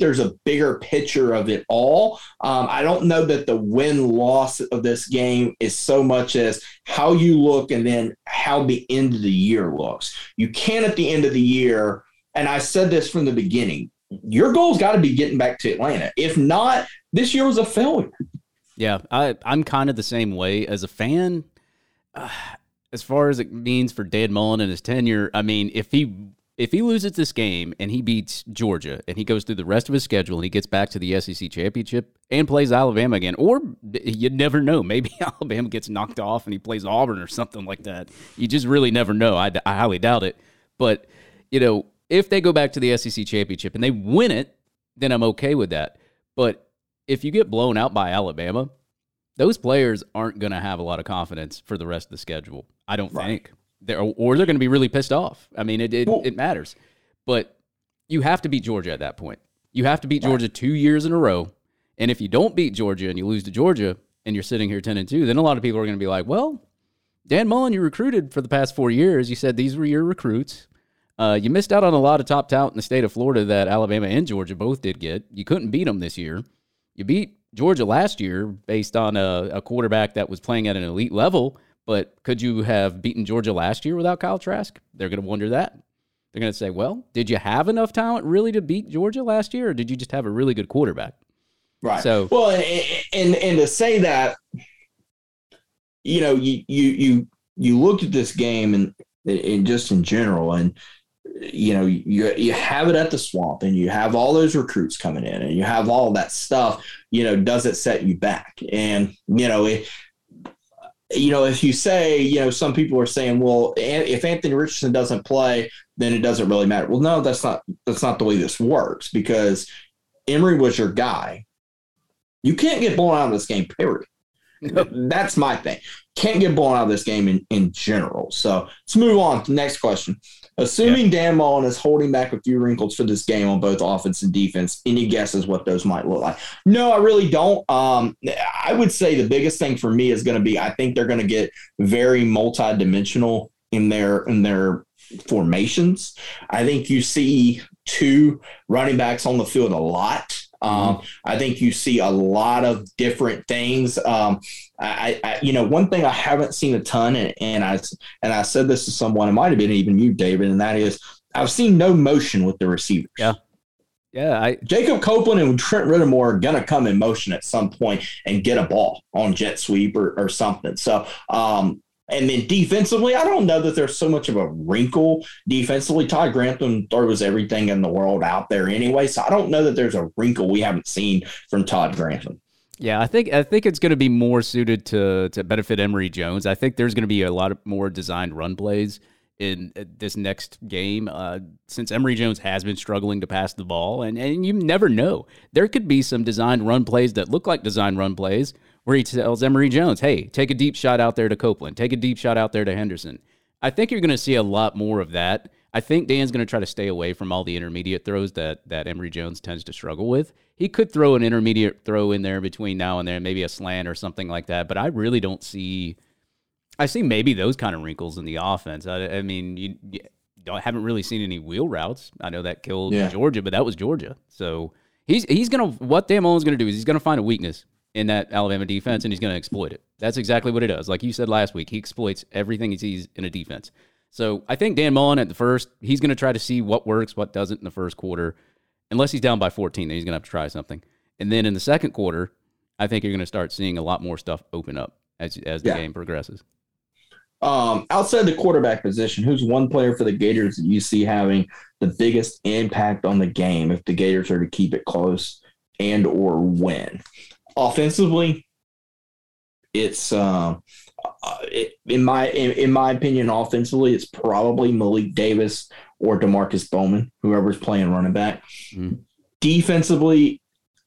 there's a bigger picture of it all. I don't know that the win-loss of this game is so much as how you look and then how the end of the year looks. You can at the end of the year, and I said this from the beginning, your goal's got to be getting back to Atlanta. If not, this year was a failure. Yeah, I'm kind of the same way as a fan. As far as it means for Dan Mullen and his tenure, I mean, if he loses this game and he beats Georgia and he goes through the rest of his schedule and he gets back to the SEC championship and plays Alabama again, or you never know, maybe Alabama gets knocked off and he plays Auburn or something like that. You just really never know. I highly doubt it. But, If they go back to the SEC championship and they win it, then I'm okay with that. But if you get blown out by Alabama, those players aren't going to have a lot of confidence for the rest of the schedule. I don't think. They're going to be really pissed off. I mean, it matters. But you have to beat Georgia at that point. You have to beat Georgia 2 years in a row. And if you don't beat Georgia and you lose to Georgia and you're sitting here 10-2, then a lot of people are going to be like, well, Dan Mullen, you recruited for the past 4 years. You said these were your recruits. You missed out on a lot of top talent in the state of Florida that Alabama and Georgia both did get. You couldn't beat them this year. You beat Georgia last year based on a quarterback that was playing at an elite level, but could you have beaten Georgia last year without Kyle Trask? They're going to wonder that. They're going to say, well, did you have enough talent really to beat Georgia last year, or did you just have a really good quarterback? Right. So, well, and to say that, you know, you looked at this game and just in general, and you know, you have it at the Swamp, and you have all those recruits coming in, and you have all that stuff. You know, does it set you back? And you know, if you say, you know, some people are saying, well, if Anthony Richardson doesn't play, then it doesn't really matter. Well, no, that's not the way this works, because Emory was your guy. You can't get blown out of this game, period. That's my thing. Can't get blown out of this game in general. So let's move on to the next question. Assuming Dan Mullen is holding back a few wrinkles for this game on both offense and defense, any guesses what those might look like? No, I really don't. I would say the biggest thing for me is going to be, I think they're going to get very multidimensional in their formations. I think you see two running backs on the field a lot. I think you see a lot of different things. One thing I haven't seen a ton, and I said this to someone, it might have been even you, David, and that is I've seen no motion with the receivers. Yeah. Jacob Copeland and Trent Whittemore are going to come in motion at some point and get a ball on jet sweep or something. So, and then defensively, I don't know that there's so much of a wrinkle defensively. Todd Grantham throws everything in the world out there anyway, so I don't know that there's a wrinkle we haven't seen from Todd Grantham. Yeah, I think it's going to be more suited to benefit Emory Jones. I think there's going to be a lot of more designed run plays in this next game, since Emory Jones has been struggling to pass the ball, and you never know. There could be some designed run plays that look like designed run plays, where he tells Emory Jones, hey, take a deep shot out there to Copeland. Take a deep shot out there to Henderson. I think you're going to see a lot more of that. I think Dan's going to try to stay away from all the intermediate throws that Emory Jones tends to struggle with. He could throw an intermediate throw in there between now and then, maybe a slant or something like that, but I really don't see... I see maybe those kind of wrinkles in the offense. I mean, I haven't really seen any wheel routes. I know that killed Georgia, but that was Georgia. So he's going to... What Dan Mullen's going to do is he's going to find a weakness in that Alabama defense, and he's going to exploit it. That's exactly what he does. Like you said last week, he exploits everything he sees in a defense. So I think Dan Mullen at the first, he's going to try to see what works, what doesn't in the first quarter. Unless he's down by 14, then he's going to have to try something. And then in the second quarter, I think you're going to start seeing a lot more stuff open up as the game progresses. Outside the quarterback position, who's one player for the Gators that you see having the biggest impact on the game if the Gators are to keep it close and or win? Offensively, it's in my opinion, offensively, it's probably Malik Davis or DeMarcus Bowman, whoever's playing running back. Mm-hmm. Defensively,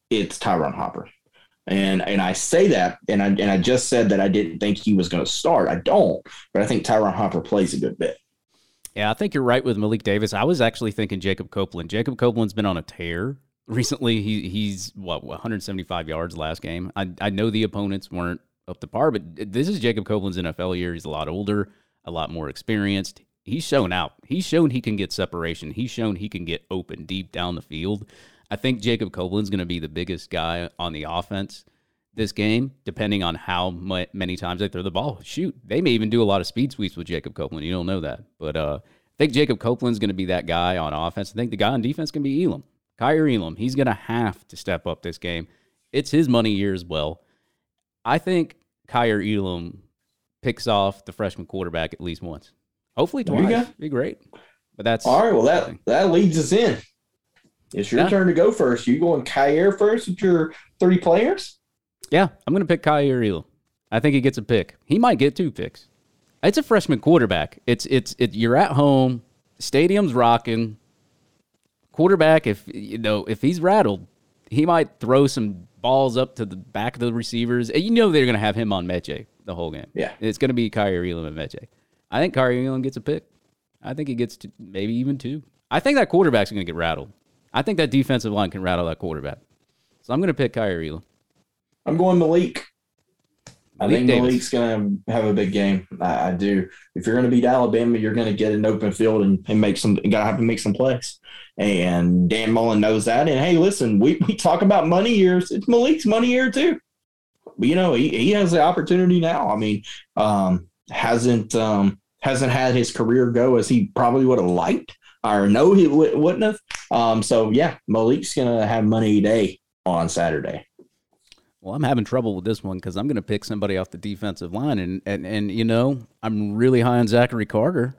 it's Tyron Hopper, and I say that, and I just said that I didn't think he was going to start. I don't, but I think Tyron Hopper plays a good bit. Yeah, I think you're right with Malik Davis. I was actually thinking Jacob Copeland. Jacob Copeland's been on a tear. Recently, he's 175 yards last game. I know the opponents weren't up to par, but this is Jacob Copeland's NFL year. He's a lot older, a lot more experienced. He's shown out. He's shown he can get separation. He's shown he can get open deep down the field. I think Jacob Copeland's going to be the biggest guy on the offense this game, depending on how many times they throw the ball. Shoot, they may even do a lot of speed sweeps with Jacob Copeland. You don't know that. But I think Jacob Copeland's going to be that guy on offense. I think the guy on defense can be Elam. Kaiir Elam, he's going to have to step up this game. It's his money year as well. I think Kaiir Elam picks off the freshman quarterback at least once. Hopefully twice. It'd be great. But that's all right. Well, that leads us in. It's your turn to go first. You going Kaiir first with your three players? Yeah, I'm going to pick Kaiir Elam. I think he gets a pick. He might get two picks. It's a freshman quarterback. You're at home. Stadium's rocking. quarterback, if he's rattled, he might throw some balls up to the back of the receivers. And you know they're going to have him on Meche the whole game. Yeah. And it's going to be Kaiir Elam and Meche. I think Kaiir Elam gets a pick. I think he gets to maybe even two. I think that quarterback's going to get rattled. I think that defensive line can rattle that quarterback. So I'm going to pick Kaiir Elam. I'm going Malik. I think Malik's going to have a big game. I do. If you're going to beat Alabama, you're going to get an open field and make some. Got to have to make some plays. And Dan Mullen knows that. And hey, listen, we talk about money years. It's Malik's money year too. But, you know, he has the opportunity now. I mean, hasn't had his career go as he probably would have liked. Or no, he wouldn't have. So yeah, Malik's going to have money day on Saturday. Well, I'm having trouble with this one because I'm going to pick somebody off the defensive line. And you know, I'm really high on Zachary Carter.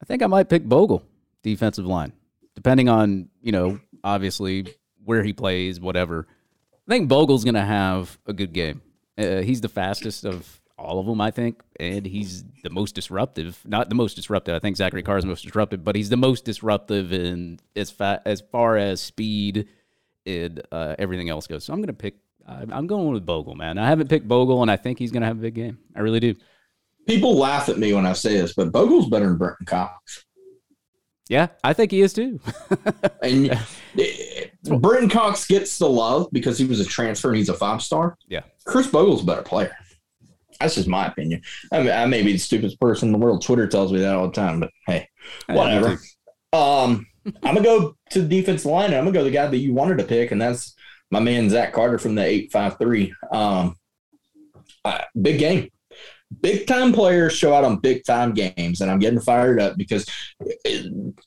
I think I might pick Bogle, defensive line, depending on, you know, obviously where he plays, whatever. I think Bogle's going to have a good game. He's the fastest of all of them, I think, and he's the most disruptive. Not the most disruptive. I think Zachary Carter's the most disruptive, but he's the most disruptive in as far as speed and everything else goes. So I'm going to pick. I'm going with Bogle, man. I haven't picked Bogle, and I think he's going to have a big game. I really do. People laugh at me when I say this, but Bogle's better than Brenton Cox. Yeah, I think he is too. And Brenton Cox gets the love because he was a transfer and he's a five-star. Yeah. Chris Bogle's a better player. That's just my opinion. I mean, I may be the stupidest person in the world. Twitter tells me that all the time, but hey, whatever. I'm going to go to the defense line, and I'm going to go the guy that you wanted to pick, and that's my man, Zach Carter from the 853. Big game. Big-time players show out on big-time games, and I'm getting fired up because,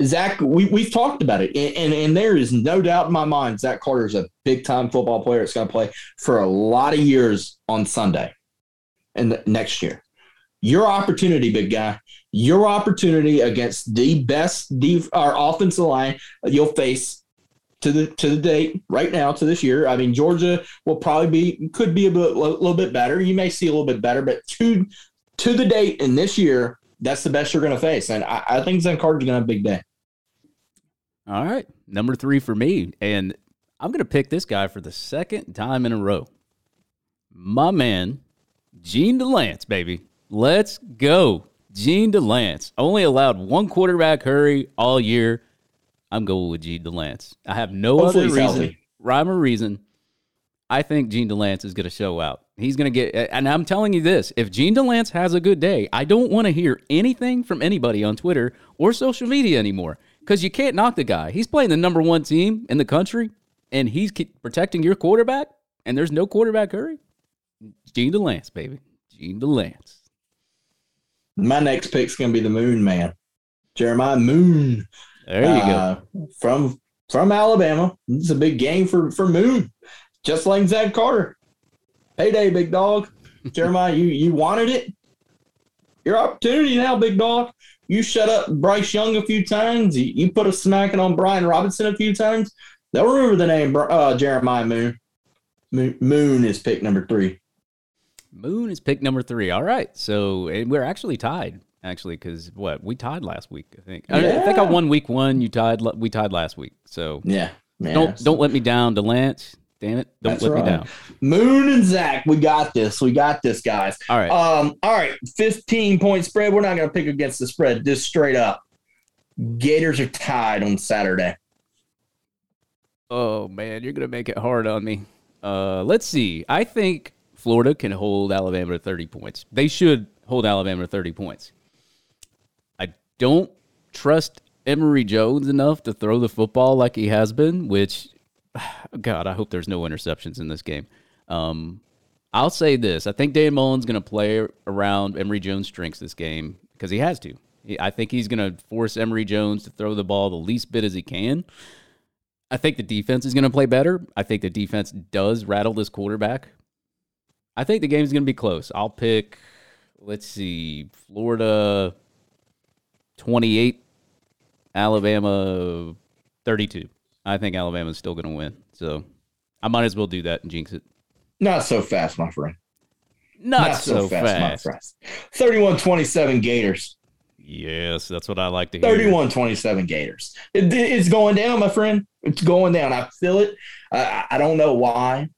Zach, we've talked about it, and there is no doubt in my mind Zach Carter is a big-time football player that's going to play for a lot of years on Sunday and next year. Your opportunity, big guy. Your opportunity against the best offensive line you'll face to the date right now to this year. I mean, Georgia will probably could be a little bit better. You may see a little bit better, but to the date and this year, that's the best you're going to face. And I think Zach Carter's going to have a big day. All right. Number three for me. And I'm going to pick this guy for the second time in a row. My man, Gene DeLance, baby. Let's go. Gene DeLance. Only allowed one quarterback hurry all year. I'm going with Gene DeLance. I have no rhyme or reason. I think Gene DeLance is going to show out. He's going to get, and I'm telling you this, if Gene DeLance has a good day, I don't want to hear anything from anybody on Twitter or social media anymore because you can't knock the guy. He's playing the number one team in the country, and he's protecting your quarterback, and there's no quarterback hurry. Gene DeLance, baby. Gene DeLance. My next pick's going to be the Moon Man. Jeremiah Moon. There you go. From Alabama. It's a big game for Moon. Just like Zach Carter. Payday, big dog. Jeremiah, you wanted it. Your opportunity now, big dog. You shut up Bryce Young a few times. You put a smacking on Brian Robinson a few times. They'll remember the name Jeremiah Moon. Moon is pick number three. Moon is pick number three. All right. So and we're actually tied. Actually, because we tied last week, I think. Yeah. I think I won week one. You tied. We tied last week. So yeah, man, don't let me down, DeLance. Damn it, don't let me down. Moon and Zach, we got this. We got this, guys. All right. All right. 15-point spread. We're not going to pick against the spread. Just straight up. Gators are tied on Saturday. Oh man, you're going to make it hard on me. Let's see. I think Florida can hold Alabama to 30 points. They should hold Alabama to 30 points. Don't trust Emory Jones enough to throw the football like he has been, which, God, I hope there's no interceptions in this game. I'll say this. I think Dan Mullen's going to play around Emory Jones' strengths this game because he has to. I think he's going to force Emory Jones to throw the ball the least bit as he can. I think the defense is going to play better. I think the defense does rattle this quarterback. I think the game's going to be close. I'll pick, let's see, Florida 28, Alabama 32. I think Alabama's still going to win. So I might as well do that and jinx it. Not so fast, my friend. Not so fast, my friend. 31-27 Gators. Yes, that's what I like to hear. 31-27 Gators. It's going down, my friend. It's going down. I feel it. I don't know why.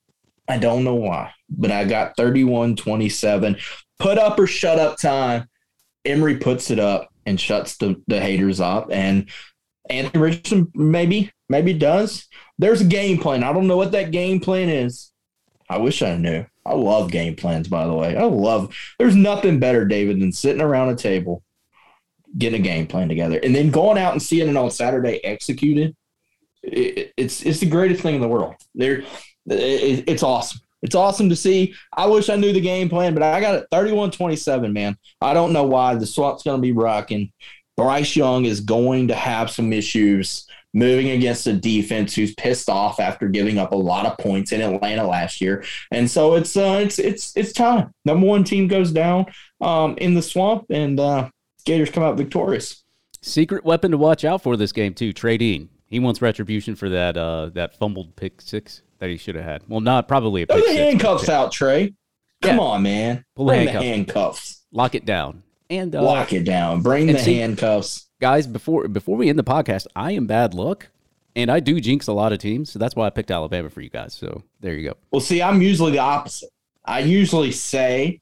I don't know why, but I got 31-27. Put up or shut up time. Emory puts it up and shuts the haters up. And Anthony Richardson maybe does. There's a game plan. I don't know what that game plan is. I wish I knew. I love game plans, by the way. There's nothing better, David, than sitting around a table, getting a game plan together, and then going out and seeing it on Saturday executed. It's the greatest thing in the world. It's awesome. It's awesome to see. I wish I knew the game plan, but I got it 31-27, man. I don't know why. The Swamp's going to be rocking. Bryce Young is going to have some issues moving against a defense who's pissed off after giving up a lot of points in Atlanta last year. And so it's time. Number one team goes down in the Swamp, and Gators come out victorious. Secret weapon to watch out for this game, too, Trey Dean. He wants retribution for that fumbled pick six that he should have had. Well, not probably a pick six. Throw the handcuffs out, Trey. Come on, man. Bring the handcuffs. Lock it down. And lock it down. Bring the handcuffs. Guys, before we end the podcast, I am bad luck, and I do jinx a lot of teams, so that's why I picked Alabama for you guys. So there you go. Well, see, I'm usually the opposite. I usually say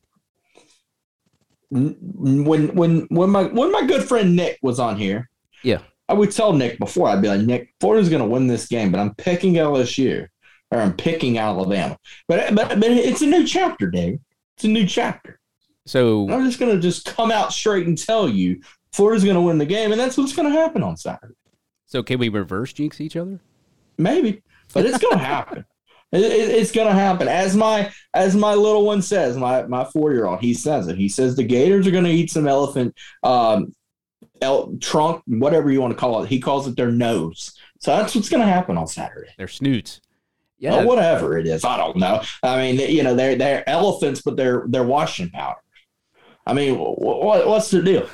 when my good friend Nick was on here, yeah, I would tell Nick before, I'd be like, Nick, Florida's going to win this game, but I'm picking LSU, or I'm picking Alabama. But it's a new chapter, Dave. It's a new chapter. So I'm just going to come out straight and tell you Florida's going to win the game, and that's what's going to happen on Saturday. So can we reverse jinx each other? Maybe, but it's going to happen. It's going to happen. As my little one says, my 4-year-old, he says it. He says the Gators are going to eat some elephant trunk, whatever you want to call it. He calls it their nose. So that's what's going to happen on Saturday. Their snoots. Yeah, or whatever it is. I don't know. I mean, they're elephants, but they're washing powder. I mean, what's the deal?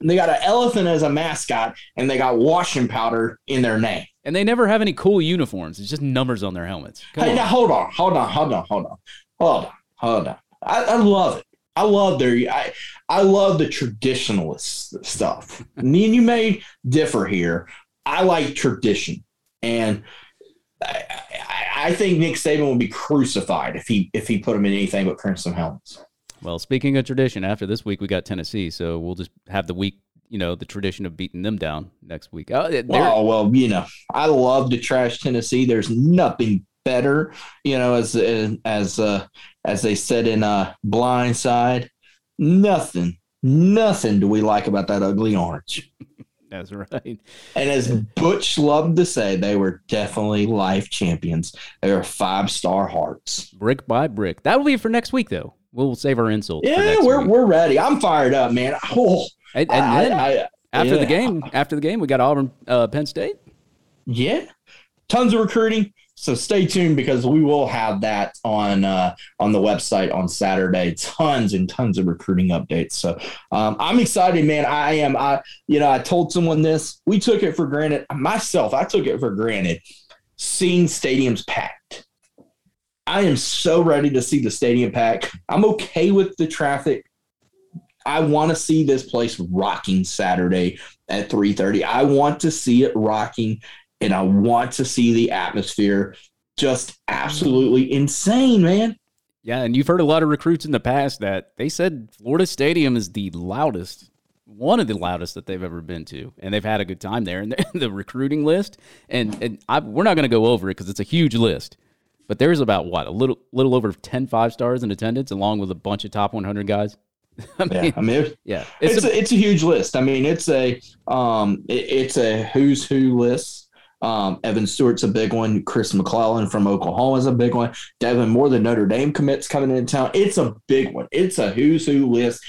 They got an elephant as a mascot, and they got washing powder in their name. And they never have any cool uniforms. It's just numbers on their helmets. Hey, now, hold on. I love it. I love the traditionalist stuff. Me and you may differ here. I like tradition, and I think Nick Saban would be crucified if he put him in anything but crimson helmets. Well, speaking of tradition, after this week we got Tennessee, so we'll just have the week, the tradition of beating them down next week. I love to trash Tennessee. There's nothing better, as they said in Blindside. Nothing do we like about that ugly orange. That's right. And as Butch loved to say, they were definitely life champions. They were 5-star hearts. Brick by brick. That will be for next week, though. We'll save our insults. Yeah, for next week. We're ready. I'm fired up, man. Oh, after the game, we got Auburn, Penn State. Yeah, tons of recruiting. So stay tuned, because we will have that on the website on Saturday. Tons and tons of recruiting updates. So I'm excited, man. I am. I told someone this. We took it for granted. Myself, I took it for granted seeing stadiums packed. I am so ready to see the stadium pack. I'm okay with the traffic. I want to see this place rocking Saturday at 3:30. I want to see it rocking. And I want to see the atmosphere just absolutely insane, man. Yeah, and you've heard a lot of recruits in the past that they said Florida Stadium is the loudest, one of the loudest that they've ever been to, and they've had a good time there. And the recruiting list, and we're not going to go over it because it's a huge list, but there's about, what, a little over 10 5-stars in attendance, along with a bunch of top 100 guys. It's a huge list. I mean, it's a who's who list. Evan Stewart's a big one. Chris McClellan from Oklahoma is a big one. Devin Moore, the Notre Dame commit's coming into town. It's a big one. It's a who's who list.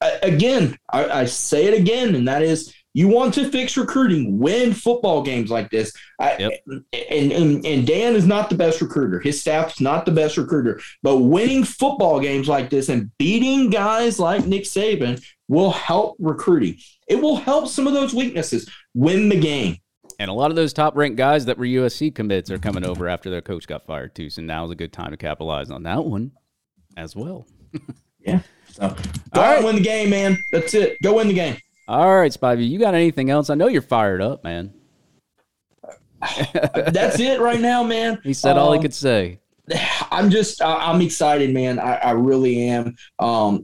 I say it again, and that is, you want to fix recruiting, win football games like this. And Dan is not the best recruiter. His staff's not the best recruiter. But winning football games like this and beating guys like Nick Saban will help recruiting. It will help some of those weaknesses. Win the game. And a lot of those top-ranked guys that were USC commits are coming over after their coach got fired, too. So now's a good time to capitalize on that one as well. Yeah. So go out and win the game, man. That's it. Go win the game. All right, Spivey, you got anything else? I know you're fired up, man. That's it right now, man. He said all he could say. I'm excited, man. I really am. I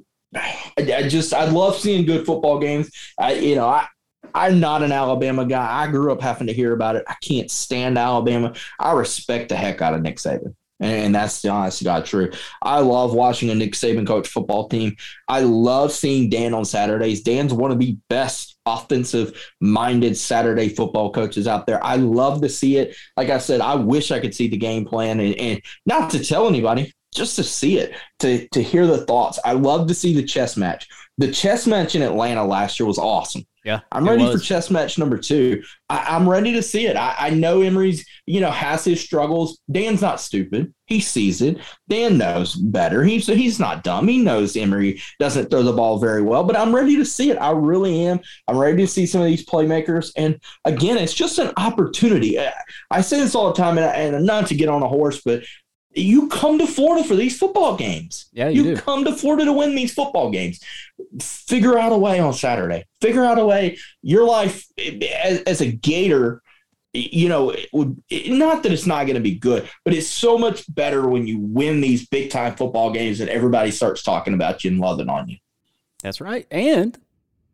love seeing good football games. I'm not an Alabama guy. I grew up having to hear about it. I can't stand Alabama. I respect the heck out of Nick Saban. And that's the honest to God truth. I love watching a Nick Saban coach football team. I love seeing Dan on Saturdays. Dan's one of the best offensive-minded Saturday football coaches out there. I love to see it. Like I said, I wish I could see the game plan and not to tell anybody, just to see it, to hear the thoughts. I love to see the chess match. The chess match in Atlanta last year was awesome. Yeah, I'm ready for chess match number 2. I'm ready to see it. I know Emory's, has his struggles. Dan's not stupid. He sees it. Dan knows better. He's not dumb. He knows Emory doesn't throw the ball very well, but I'm ready to see it. I really am. I'm ready to see some of these playmakers. And, again, it's just an opportunity. I say this all the time, and not to get on a horse, but you come to Florida for these football games. Yeah, you do. Come to Florida to win these football games. Figure out a way on Saturday. Figure out a way. Your life as a Gator, not that it's not going to be good, but it's so much better when you win these big-time football games and everybody starts talking about you and loving on you. That's right. And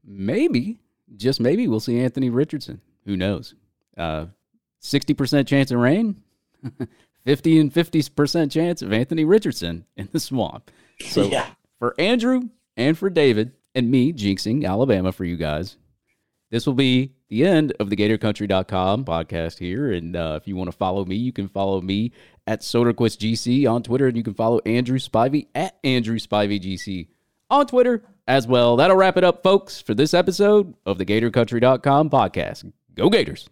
maybe, just maybe, we'll see Anthony Richardson. Who knows? 60% chance of rain. 50 and 50% chance of Anthony Richardson in the swamp. So for Andrew and for David and me jinxing Alabama for you guys, this will be the end of the GatorCountry.com podcast here. And if you want to follow me, you can follow me at SoderquistGC on Twitter. And you can follow Andrew Spivey at AndrewSpiveyGC on Twitter as well. That'll wrap it up, folks, for this episode of the GatorCountry.com podcast. Go Gators!